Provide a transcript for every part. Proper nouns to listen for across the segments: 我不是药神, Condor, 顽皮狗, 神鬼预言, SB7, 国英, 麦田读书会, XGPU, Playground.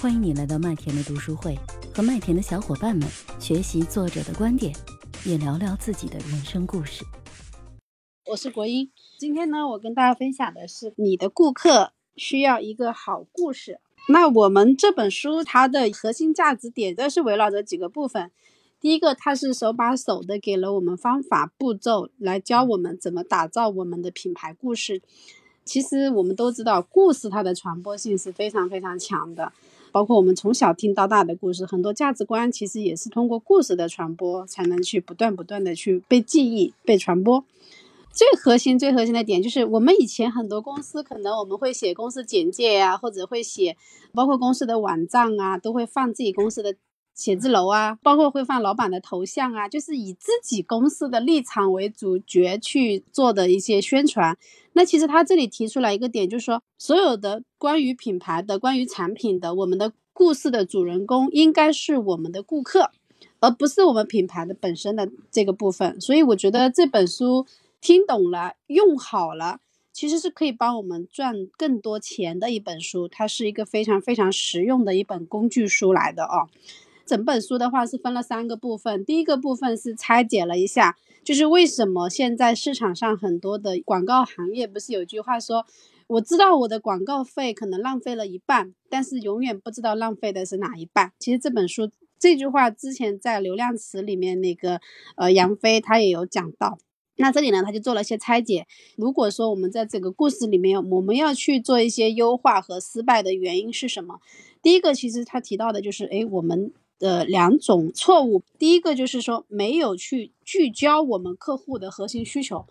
欢迎你来到麦田的读书会，和麦田的小伙伴们学习作者的观点，也聊聊自己的人生故事。我是国英，今天呢，我跟大家分享的是你的顾客需要一个好故事。那我们这本书它的核心价值点都是围绕着几个部分。第一个，它是手把手的给了我们方法步骤，来教我们怎么打造我们的品牌故事。其实我们都知道，故事它的传播性是非常非常强的，包括我们从小听到大的故事，很多价值观其实也是通过故事的传播才能去不断的去被记忆、被传播。最核心的点就是我们以前很多公司可能我们会写公司简介啊，或者会写包括公司的网站啊，都会放自己公司的写字楼啊，包括会放老板的头像啊，就是以自己公司的立场为主角去做的一些宣传。那其实他这里提出来一个点，就是说所有的关于品牌的、关于产品的，我们的故事的主人公应该是我们的顾客，而不是我们品牌的本身的这个部分。所以我觉得这本书听懂了、用好了，其实是可以帮我们赚更多钱的一本书，它是一个非常非常实用的一本工具书来的哦。整本书的话是分了三个部分，第一个部分是拆解了一下，就是为什么现在市场上很多的广告行业不是有句话说，我知道我的广告费可能浪费了一半，但是永远不知道浪费的是哪一半。其实这本书这句话之前在流量词里面那个杨飞他也有讲到。那这里呢，他就做了一些拆解。如果说我们在这个故事里面，我们要去做一些优化和失败的原因是什么？第一个，其实他提到的就是，我们的两种错误。第一个就是说，没有去聚焦我们客户的核心需求。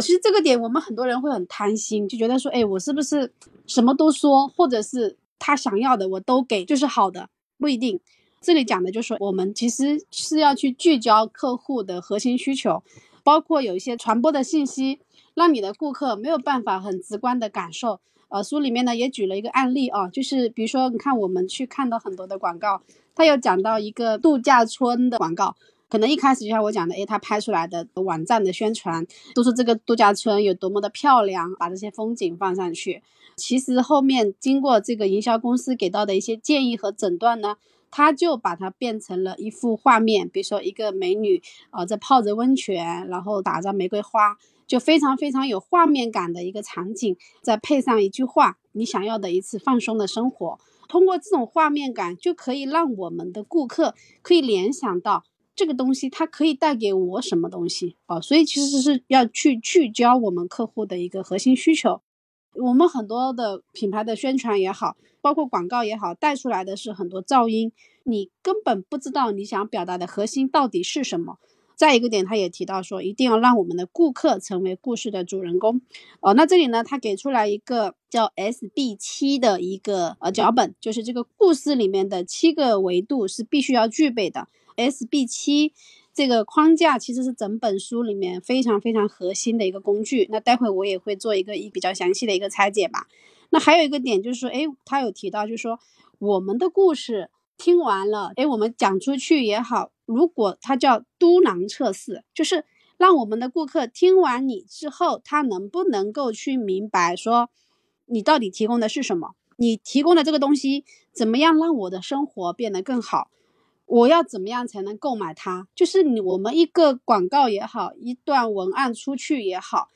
其实这个点我们很多人会很贪心，就觉得说，我是不是什么都说，或者是他想要的我都给，就是好的？不一定。这里讲的就是我们其实是要去聚焦客户的核心需求。包括有一些传播的信息，让你的顾客没有办法很直观的感受。书里面呢也举了一个案例啊，就是比如说你看我们去看到很多的广告，他有讲到一个度假村的广告，可能一开始就像我讲的，他拍出来的网站的宣传都是这个度假村有多么的漂亮，把这些风景放上去。其实后面经过这个营销公司给到的一些建议和诊断呢，他就把它变成了一幅画面，比如说一个美女在泡着温泉，然后打着玫瑰花，就非常非常有画面感的一个场景，再配上一句话，你想要的一次放松的生活。通过这种画面感，就可以让我们的顾客可以联想到这个东西它可以带给我什么东西所以其实是要去聚焦我们客户的一个核心需求。我们很多的品牌的宣传也好，包括广告也好，带出来的是很多噪音，你根本不知道你想表达的核心到底是什么。再一个点，他也提到说一定要让我们的顾客成为故事的主人公。那这里呢，他给出来一个叫 SB7 的一个脚本，就是这个故事里面的7个维度是必须要具备的。 SB7这个框架其实是整本书里面非常非常核心的一个工具，那待会我也会做一个比较详细的一个拆解吧。那还有一个点就是说，他有提到就是说，我们的故事听完了，我们讲出去也好，如果它叫都囊测试，就是让我们的顾客听完你之后，他能不能够去明白说你到底提供的是什么，你提供的这个东西怎么样让我的生活变得更好，我要怎么样才能购买它。就是我们一个广告也好，一段文案出去也好，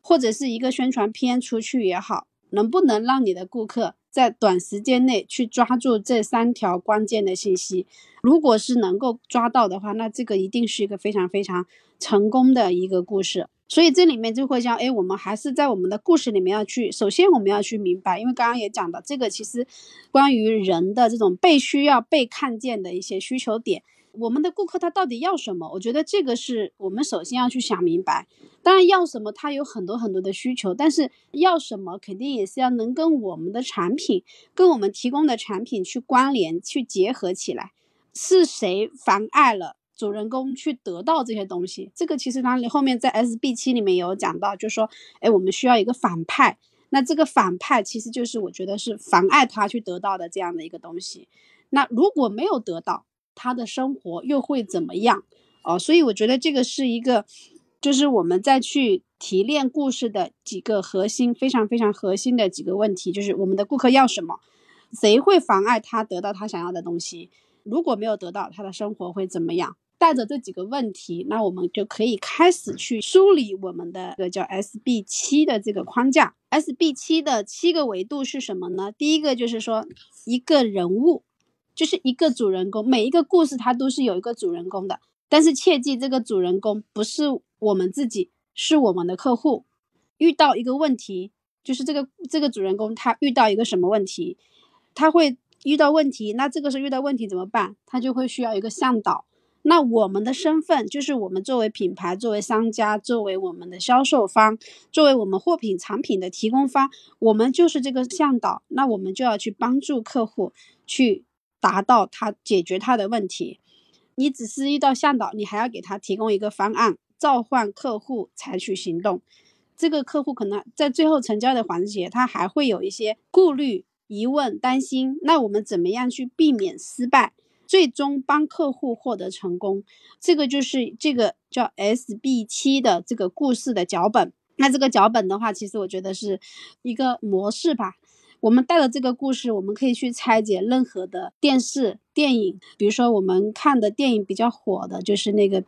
或者是一个宣传片出去也好，能不能让你的顾客在短时间内去抓住这3条关键的信息。如果是能够抓到的话，那这个一定是一个非常非常成功的一个故事。所以这里面就会像我们还是在我们的故事里面要去，首先我们要去明白，因为刚刚也讲到这个，其实关于人的这种被需要、被看见的一些需求点，我们的顾客他到底要什么，我觉得这个是我们首先要去想明白。当然要什么他有很多很多的需求，但是要什么肯定也是要能跟我们的产品、跟我们提供的产品去关联、去结合起来。是谁妨碍了主人公去得到这些东西？这个其实他后面在 SB7 里面也有讲到，就是说我们需要一个反派，那这个反派其实就是我觉得是妨碍他去得到的这样的一个东西。那如果没有得到，他的生活又会怎么样所以我觉得这个是一个就是我们再去提炼故事的几个核心，非常非常核心的几个问题，就是我们的顾客要什么，谁会妨碍他得到他想要的东西？如果没有得到，他的生活会怎么样？带着这几个问题，那我们就可以开始去梳理我们的这个叫 SB7 的这个框架。 SB7 的7个维度是什么呢？第一个就是说一个人物，就是一个主人公，每一个故事它都是有一个主人公的，但是切记这个主人公不是我们自己，是我们的客户。遇到一个问题，就是这个主人公他遇到一个什么问题，他会遇到问题，那这个时候遇到问题怎么办？他就会需要一个向导。那我们的身份就是我们作为品牌，作为商家，作为我们的销售方，作为我们货品产品的提供方，我们就是这个向导。那我们就要去帮助客户去达到他解决他的问题。你只是遇到向导，你还要给他提供一个方案，召唤客户采取行动。这个客户可能在最后成交的环节，他还会有一些顾虑、疑问、担心，那我们怎么样去避免失败，最终帮客户获得成功？这个就是这个叫 SB7 的这个故事的脚本。那这个脚本的话，其实我觉得是一个模式吧。我们带着这个故事，我们可以去拆解任何的电视、电影。比如说我们看的电影比较火的就是那个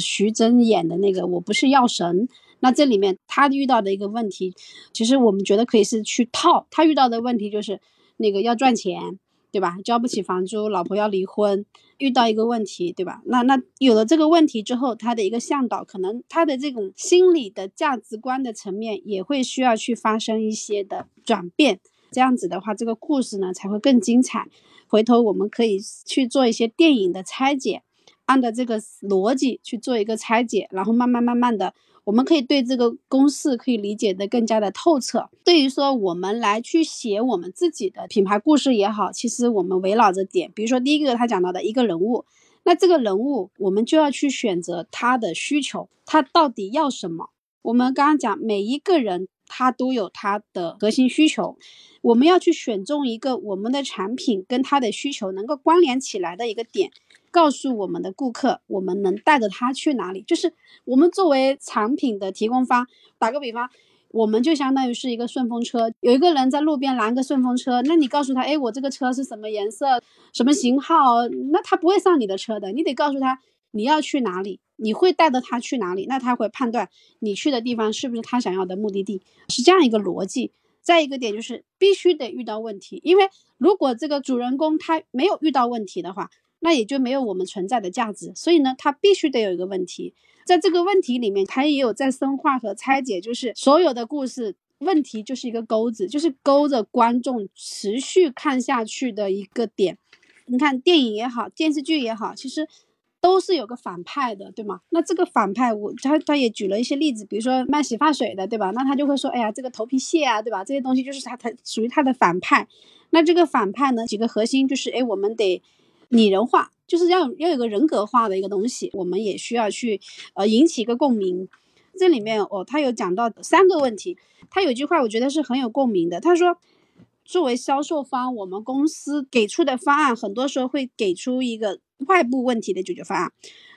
徐峥演的那个《我不是药神》，那这里面他遇到的一个问题，其实我们觉得可以是去套他遇到的问题，就是那个要赚钱，对吧？交不起房租，老婆要离婚，遇到一个问题，对吧？那有了这个问题之后，他的一个向导，可能他的这种心理的价值观的层面也会需要去发生一些的转变。这样子的话，这个故事呢才会更精彩。回头我们可以去做一些电影的拆解，按照这个逻辑去做一个拆解，然后慢慢的，我们可以对这个公式可以理解的更加的透彻。对于说我们来去写我们自己的品牌故事也好，其实我们围绕着点，比如说第一个他讲到的一个人物，那这个人物我们就要去选择他的需求，他到底要什么？我们刚刚讲每一个人他都有他的核心需求，我们要去选中一个我们的产品跟他的需求能够关联起来的一个点，告诉我们的顾客我们能带着他去哪里。就是我们作为产品的提供方，打个比方，我们就相当于是一个顺风车，有一个人在路边拦个顺风车，那你告诉他，哎，我这个车是什么颜色，什么型号，那他不会上你的车的，你得告诉他你要去哪里，你会带着他去哪里，那他会判断你去的地方是不是他想要的目的地，是这样一个逻辑。再一个点就是必须得遇到问题，因为如果这个主人公他没有遇到问题的话，那也就没有我们存在的价值，所以呢他必须得有一个问题。在这个问题里面，他也有在深化和拆解，就是所有的故事问题就是一个钩子，就是勾着观众持续看下去的一个点。你看电影也好，电视剧也好，其实都是有个反派的，对吗？那这个反派他也举了一些例子，比如说卖洗发水的，对吧？那他就会说，哎呀，这个头皮屑啊，对吧？这些东西就是他属于他的反派。那这个反派呢，几个核心就是，哎，我们得拟人化，就是要有个人格化的一个东西，我们也需要去引起一个共鸣。这里面他有讲到3个问题，他有句话我觉得是很有共鸣的，他说，作为销售方，我们公司给出的方案很多时候会给出一个外部问题的解决方案，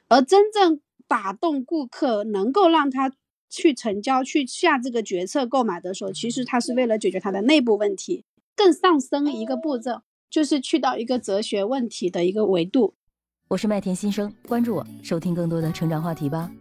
而真正打动顾客能够让他去成交去下这个决策购买的时候，其实他是为了解决他的内部问题。更上升一个步骤，就是去到一个哲学问题的一个维度。我是麦田新生，关注我，收听更多的成长话题吧。